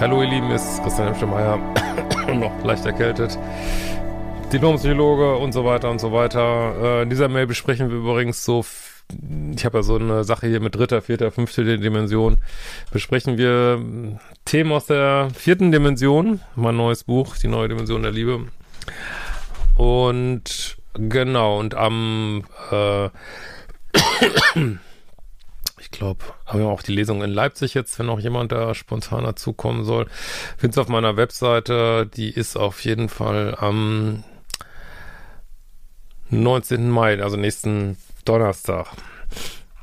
Hallo ihr Lieben, es ist Christian Hemschemeier, noch leicht erkältet, Diplompsychologe und so weiter und so weiter. In dieser Mail besprechen wir übrigens ich habe ja so eine Sache hier mit 3., 4., 5. Dimension, besprechen wir Themen aus der 4. Dimension, mein neues Buch, Die neue Dimension der Liebe. Und genau, und ich glaube, haben wir auch die Lesung in Leipzig jetzt, wenn auch jemand da spontan dazukommen soll. Findest du auf meiner Webseite, die ist auf jeden Fall am 19. Mai, also nächsten Donnerstag.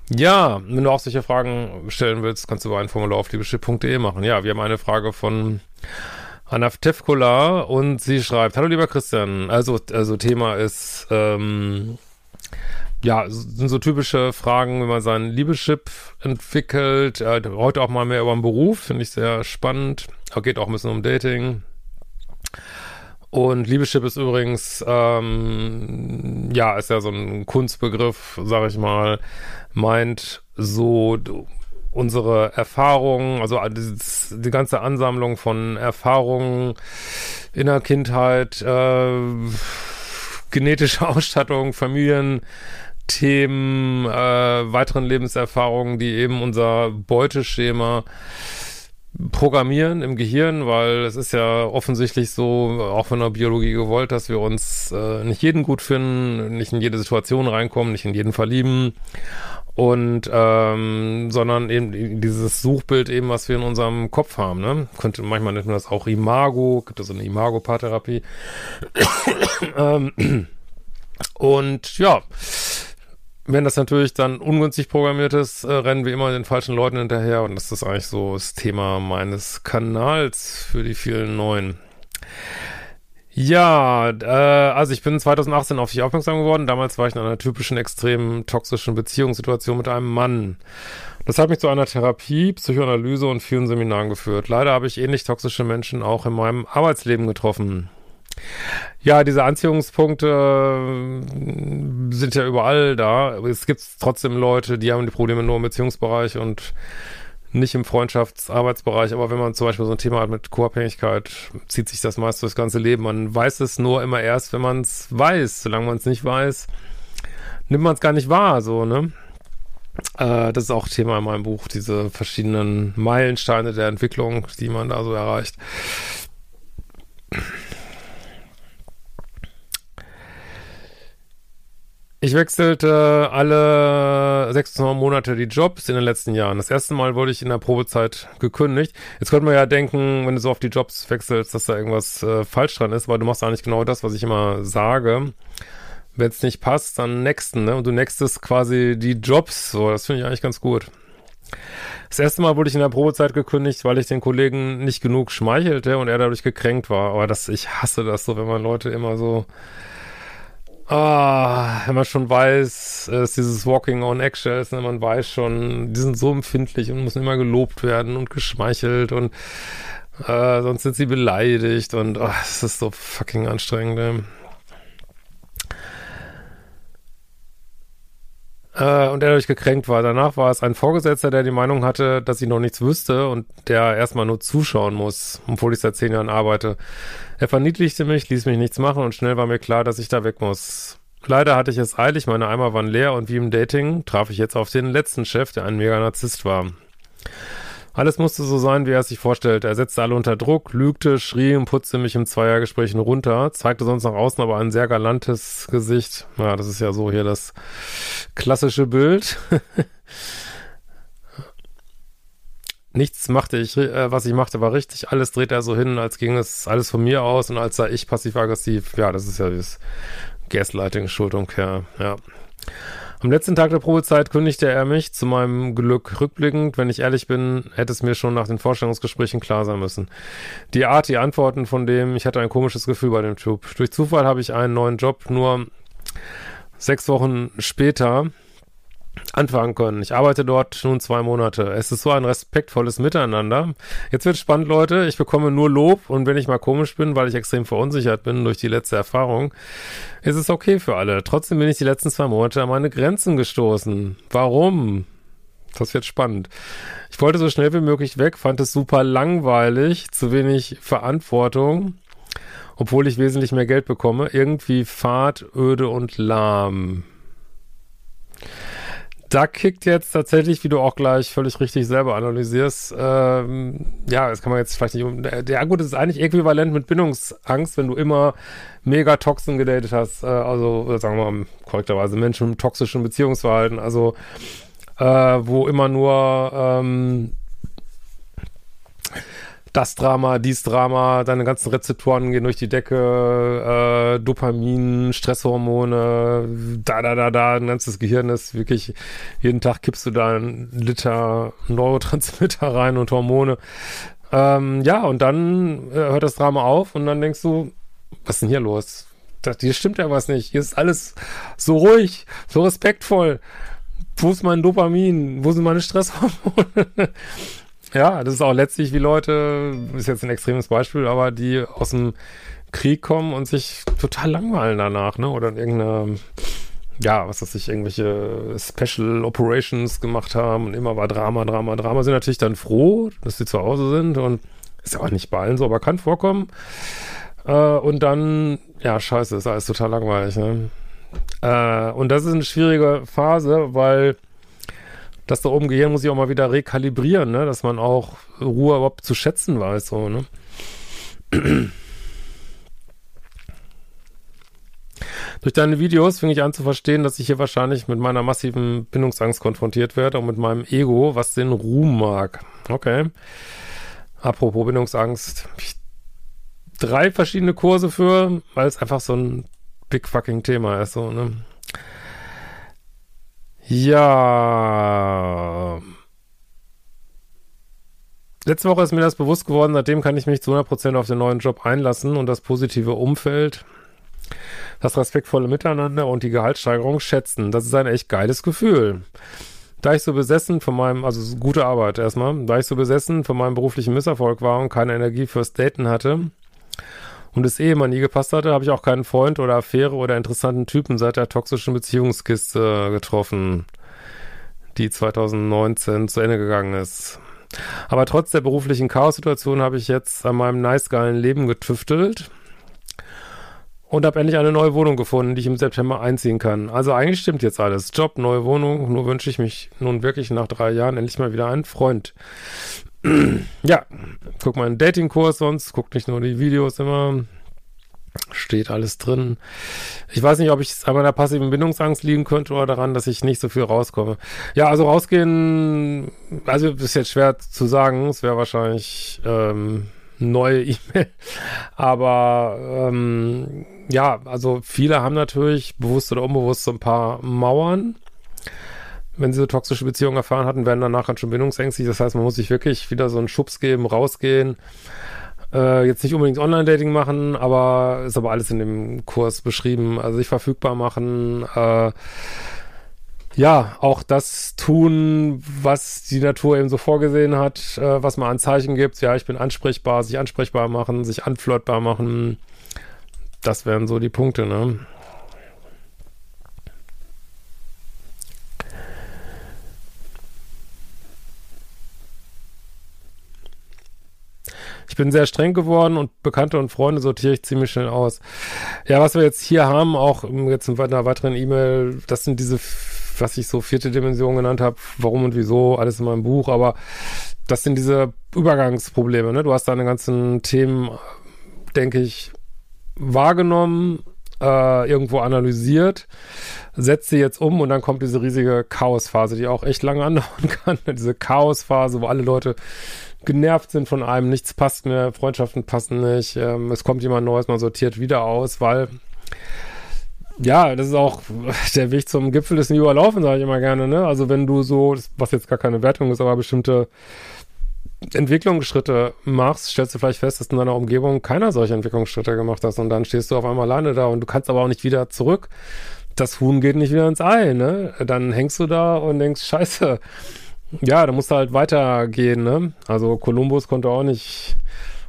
Ja, wenn du auch solche Fragen stellen willst, kannst du ein Formular auf liebeschip.de machen. Ja, wir haben eine Frage von Anna Tevkula und sie schreibt: Hallo lieber Christian, also Thema ist, ja, sind so typische Fragen, wenn man seinen Liebeschip entwickelt. Heute auch mal mehr über den Beruf, finde ich sehr spannend. Geht auch ein bisschen um Dating. Und Liebeschip ist übrigens, ist ja so ein Kunstbegriff, sage ich mal, meint so unsere Erfahrungen, also die ganze Ansammlung von Erfahrungen in der Kindheit, genetische Ausstattung, Familienthemen, weiteren Lebenserfahrungen, die eben unser Beuteschema programmieren im Gehirn, weil es ist ja offensichtlich so, auch von der Biologie gewollt, dass wir uns nicht jeden gut finden, nicht in jede Situation reinkommen, nicht in jeden verlieben und sondern eben dieses Suchbild eben, was wir in unserem Kopf haben, ne? Manchmal nennt man das auch Imago, gibt es so eine Imago-Paartherapie. Und ja, wenn das natürlich dann ungünstig programmiert ist, rennen wir immer den falschen Leuten hinterher und das ist eigentlich so das Thema meines Kanals für die vielen Neuen. Ja, also ich bin 2018 auf dich aufmerksam geworden. Damals war ich in einer typischen, extrem toxischen Beziehungssituation mit einem Mann. Das hat mich zu einer Therapie, Psychoanalyse und vielen Seminaren geführt. Leider habe ich ähnlich toxische Menschen auch in meinem Arbeitsleben getroffen. Ja, diese Anziehungspunkte sind ja überall da. Es gibt trotzdem Leute, die haben die Probleme nur im Beziehungsbereich und nicht im Freundschafts-Arbeitsbereich. Aber wenn man zum Beispiel so ein Thema hat mit Co-Abhängigkeit, zieht sich das meist durchs ganze Leben. Man weiß es nur immer erst, wenn man es weiß. Solange man es nicht weiß, nimmt man es gar nicht wahr, so, ne? Das ist auch Thema in meinem Buch, diese verschiedenen Meilensteine der Entwicklung, die man da so erreicht. Ich wechselte alle 6 Monate die Jobs in den letzten Jahren. Das erste Mal wurde ich in der Probezeit gekündigt. Jetzt könnte man ja denken, wenn du so oft die Jobs wechselst, dass da irgendwas falsch dran ist, weil du machst eigentlich genau das, was ich immer sage. Wenn es nicht passt, dann nexten, ne? Und du nextest quasi die Jobs. So, das finde ich eigentlich ganz gut. Das erste Mal wurde ich in der Probezeit gekündigt, weil ich den Kollegen nicht genug schmeichelte und er dadurch gekränkt war. Aber ich hasse das so, wenn man Leute immer so... wenn man schon weiß, ist dieses Walking on Eggshells, ne? Man weiß schon, die sind so empfindlich und müssen immer gelobt werden und geschmeichelt und sonst sind sie beleidigt und es ist so fucking anstrengend. Ne? Und er dadurch gekränkt war. Danach war es ein Vorgesetzter, der die Meinung hatte, dass ich noch nichts wüsste und der erstmal nur zuschauen muss, obwohl ich seit 10 Jahren arbeite. Er verniedlichte mich, ließ mich nichts machen und schnell war mir klar, dass ich da weg muss. Leider hatte ich es eilig, meine Eimer waren leer und wie im Dating traf ich jetzt auf den letzten Chef, der ein Mega-Narzisst war. Alles musste so sein, wie er es sich vorstellte. Er setzte alle unter Druck, lügte, schrie und putzte mich im Zweiergesprächen runter, zeigte sonst nach außen aber ein sehr galantes Gesicht. Ja, das ist ja so hier das klassische Bild. nichts machte ich, was ich machte, war richtig. Alles drehte er so hin, als ging es alles von mir aus und als sei ich passiv-aggressiv. Ja, das ist ja dieses Gaslighting, Schuldumkehr, ja. Am letzten Tag der Probezeit kündigte er mich, zu meinem Glück. Rückblickend, wenn ich ehrlich bin, hätte es mir schon nach den Vorstellungsgesprächen klar sein müssen. Die Art, die Antworten von dem, ich hatte ein komisches Gefühl bei dem Typ. Durch Zufall habe ich einen neuen Job nur 6 Wochen später anfangen können. Ich arbeite dort nun 2 Monate. Es ist so ein respektvolles Miteinander. Jetzt wird spannend, Leute. Ich bekomme nur Lob und wenn ich mal komisch bin, weil ich extrem verunsichert bin durch die letzte Erfahrung, ist es okay für alle. Trotzdem bin ich die letzten 2 Monate an meine Grenzen gestoßen. Warum? Das wird spannend. Ich wollte so schnell wie möglich weg, fand es super langweilig, zu wenig Verantwortung, obwohl ich wesentlich mehr Geld bekomme. Irgendwie fad, öde und lahm. Da kickt jetzt tatsächlich, wie du auch gleich völlig richtig selber analysierst, ja, das kann man jetzt vielleicht nicht ja gut, das ist eigentlich äquivalent mit Bindungsangst, wenn du immer Megatoxen gedatet hast, also sagen wir mal korrekterweise Menschen mit toxischen Beziehungsverhalten, also wo immer nur das Drama, dies Drama, deine ganzen Rezeptoren gehen durch die Decke, Dopamin, Stresshormone, ein ganzes Gehirn ist wirklich, jeden Tag kippst du da einen Liter Neurotransmitter rein und Hormone. Ja, und dann hört das Drama auf und dann denkst du, was ist denn hier los? Hier stimmt ja was nicht, hier ist alles so ruhig, so respektvoll. Wo ist mein Dopamin? Wo sind meine Stresshormone? Ja, das ist auch letztlich wie Leute, ist jetzt ein extremes Beispiel, aber die aus dem Krieg kommen und sich total langweilen danach, ne? Oder in irgendeiner, ja, was weiß ich, irgendwelche Special Operations gemacht haben und immer war Drama. Sind natürlich dann froh, dass sie zu Hause sind und ist ja auch nicht bei allen so, aber kann vorkommen. Und dann, ja, scheiße, ist alles total langweilig, ne? Und das ist eine schwierige Phase, weil das da oben Gehirn muss ich auch mal wieder rekalibrieren, ne? Dass man auch Ruhe überhaupt zu schätzen weiß. So, ne? Durch deine Videos fing ich an zu verstehen, dass ich hier wahrscheinlich mit meiner massiven Bindungsangst konfrontiert werde und mit meinem Ego, was den Ruhm mag. Okay. Apropos Bindungsangst. 3 verschiedene Kurse für, weil es einfach so ein big fucking Thema ist. So, ne? Ja, letzte Woche ist mir das bewusst geworden, seitdem kann ich mich zu 100% auf den neuen Job einlassen und das positive Umfeld, das respektvolle Miteinander und die Gehaltssteigerung schätzen. Das ist ein echt geiles Gefühl. Da ich so besessen von meinem, also gute Arbeit erstmal, da ich so besessen von meinem beruflichen Misserfolg war und keine Energie fürs Daten hatte und es eh immer nie gepasst hatte, habe ich auch keinen Freund oder Affäre oder interessanten Typen seit der toxischen Beziehungskiste getroffen, die 2019 zu Ende gegangen ist. Aber trotz der beruflichen Chaos-Situation habe ich jetzt an meinem nice geilen Leben getüftelt und habe endlich eine neue Wohnung gefunden, die ich im September einziehen kann. Also eigentlich stimmt jetzt alles. Job, neue Wohnung, nur wünsche ich mich nun wirklich nach 3 Jahren endlich mal wieder einen Freund. Ja, guck mal einen Datingkurs sonst, guck nicht nur die Videos immer, steht alles drin. Ich weiß nicht, ob ich an meiner passiven Bindungsangst liegen könnte oder daran, dass ich nicht so viel rauskomme. Ja, also rausgehen, also ist jetzt schwer zu sagen, es wäre wahrscheinlich neue E-Mail, aber ja, also viele haben natürlich bewusst oder unbewusst so ein paar Mauern, wenn sie so toxische Beziehungen erfahren hatten, werden danach dann schon bindungsängstlich. Das heißt, man muss sich wirklich wieder so einen Schubs geben, rausgehen. Jetzt nicht unbedingt Online-Dating machen, aber ist aber alles in dem Kurs beschrieben. Also sich verfügbar machen. Ja, auch das tun, was die Natur eben so vorgesehen hat, was man an Zeichen gibt. Ja, ich bin ansprechbar, sich ansprechbar machen, sich anflirtbar machen. Das wären so die Punkte, ne? Ich bin sehr streng geworden und Bekannte und Freunde sortiere ich ziemlich schnell aus. Ja, was wir jetzt hier haben, auch jetzt in einer weiteren E-Mail, das sind diese, was ich so 4. Dimension genannt habe, warum und wieso, alles in meinem Buch, aber das sind diese Übergangsprobleme, ne? Du hast deine ganzen Themen, denke ich, wahrgenommen irgendwo analysiert, setzt sie jetzt um und dann kommt diese riesige Chaosphase, die auch echt lange andauern kann. Diese Chaosphase, wo alle Leute genervt sind von einem, nichts passt mehr, Freundschaften passen nicht, es kommt jemand Neues, man sortiert wieder aus, weil ja, das ist auch, der Weg zum Gipfel ist nie überlaufen, sage ich immer gerne, ne? Also wenn du so, was jetzt gar keine Wertung ist, aber bestimmte Entwicklungsschritte machst, stellst du vielleicht fest, dass in deiner Umgebung keiner solche Entwicklungsschritte gemacht hat und dann stehst du auf einmal alleine da und du kannst aber auch nicht wieder zurück. Das Huhn geht nicht wieder ins Ei, ne? Dann hängst du da und denkst, scheiße, ja, da musst du halt weitergehen, ne? Also Kolumbus konnte auch nicht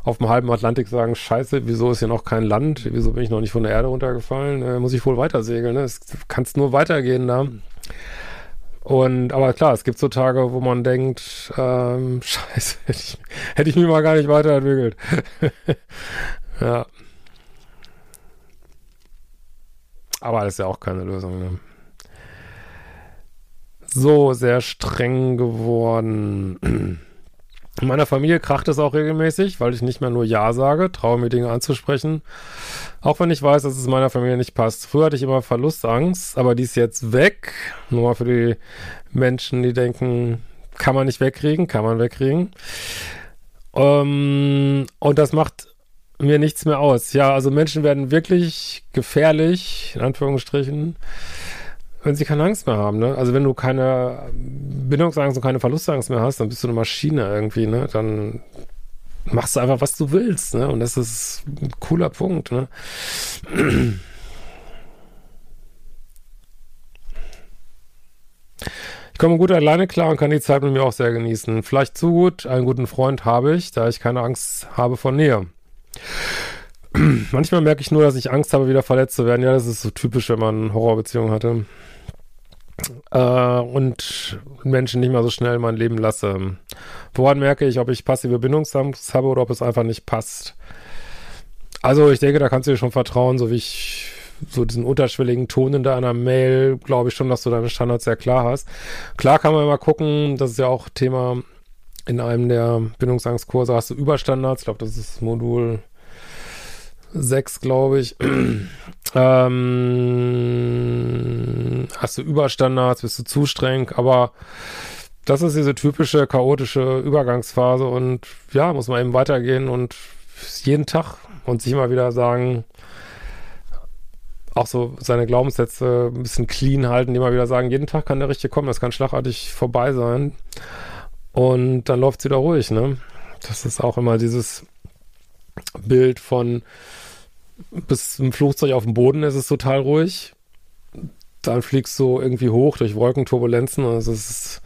auf dem halben Atlantik sagen, scheiße, wieso ist hier noch kein Land? Wieso bin ich noch nicht von der Erde runtergefallen? Muss ich wohl weitersegeln, ne? Du kannst nur weitergehen da. Und, aber klar, es gibt so Tage, wo man denkt, scheiße, hätte ich mich mal gar nicht weiterentwickelt. Ja. Aber das ist ja auch keine Lösung, ne? So sehr streng geworden. In meiner Familie kracht es auch regelmäßig, weil ich nicht mehr nur Ja sage, traue mir Dinge anzusprechen, auch wenn ich weiß, dass es meiner Familie nicht passt. Früher hatte ich immer Verlustangst, aber die ist jetzt weg. Nur mal für die Menschen, die denken, kann man nicht wegkriegen, kann man wegkriegen. Und das macht mir nichts mehr aus. Ja, also Menschen werden wirklich gefährlich, in Anführungsstrichen, wenn sie keine Angst mehr haben, ne? Also wenn du keine Bindungsangst und keine Verlustangst mehr hast, dann bist du eine Maschine irgendwie, ne? Dann machst du einfach, was du willst, ne? Und das ist ein cooler Punkt, ne? Ich komme gut alleine klar und kann die Zeit mit mir auch sehr genießen. Vielleicht zu gut, einen guten Freund habe ich, da ich keine Angst habe vor Nähe. Manchmal merke ich nur, dass ich Angst habe, wieder verletzt zu werden. Ja, das ist so typisch, wenn man eine Horrorbeziehung hatte. Und Menschen nicht mehr so schnell mein Leben lasse. Woran merke ich, ob ich passive Bindungsangst habe oder ob es einfach nicht passt? Also ich denke, da kannst du dir schon vertrauen, so wie ich so diesen unterschwelligen Ton in deiner Mail, glaube ich schon, dass du deine Standards sehr klar hast. Klar kann man immer gucken, das ist ja auch Thema in einem der Bindungsangstkurse, hast du Überstandards, ich glaube, das ist das Modul 6, glaube ich. Hast du Überstandards, bist du zu streng, aber das ist diese typische chaotische Übergangsphase und ja, muss man eben weitergehen und jeden Tag und sich immer wieder sagen, auch so seine Glaubenssätze ein bisschen clean halten, immer wieder sagen, jeden Tag kann der Richtige kommen, das kann schlagartig vorbei sein und dann läuft es wieder ruhig, ne? Das ist auch immer dieses Bild von bis im Flugzeug auf dem Boden ist es total ruhig. Dann fliegst du irgendwie hoch durch Wolkenturbulenzen und es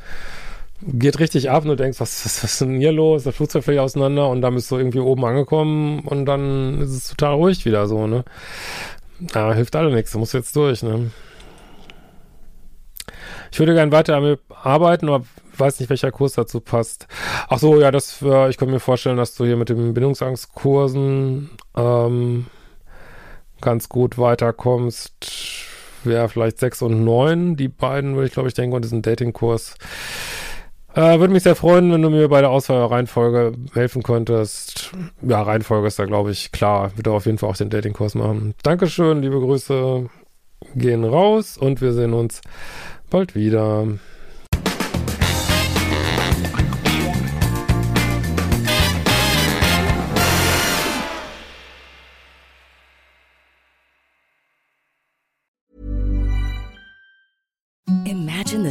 geht richtig ab und du denkst, was ist denn hier los? Das Flugzeug fällt auseinander und dann bist du irgendwie oben angekommen und dann ist es total ruhig wieder so, ne? Ja, hilft alle nichts, du musst jetzt durch, ne? Ich würde gerne weiter damit arbeiten, aber weiß nicht, welcher Kurs dazu passt. Ach so, ja, ich kann mir vorstellen, dass du hier mit den Bindungsangstkursen ganz gut weiterkommst. Ja, vielleicht 6 und 9. Die beiden würde ich, glaube ich, denken, und diesen Datingkurs. Würde mich sehr freuen, wenn du mir bei der Auswahl der Reihenfolge helfen könntest. Ja, Reihenfolge ist da, glaube ich, klar. Würde auf jeden Fall auch den Datingkurs machen. Dankeschön, liebe Grüße gehen raus und wir sehen uns bald wieder. Imagine the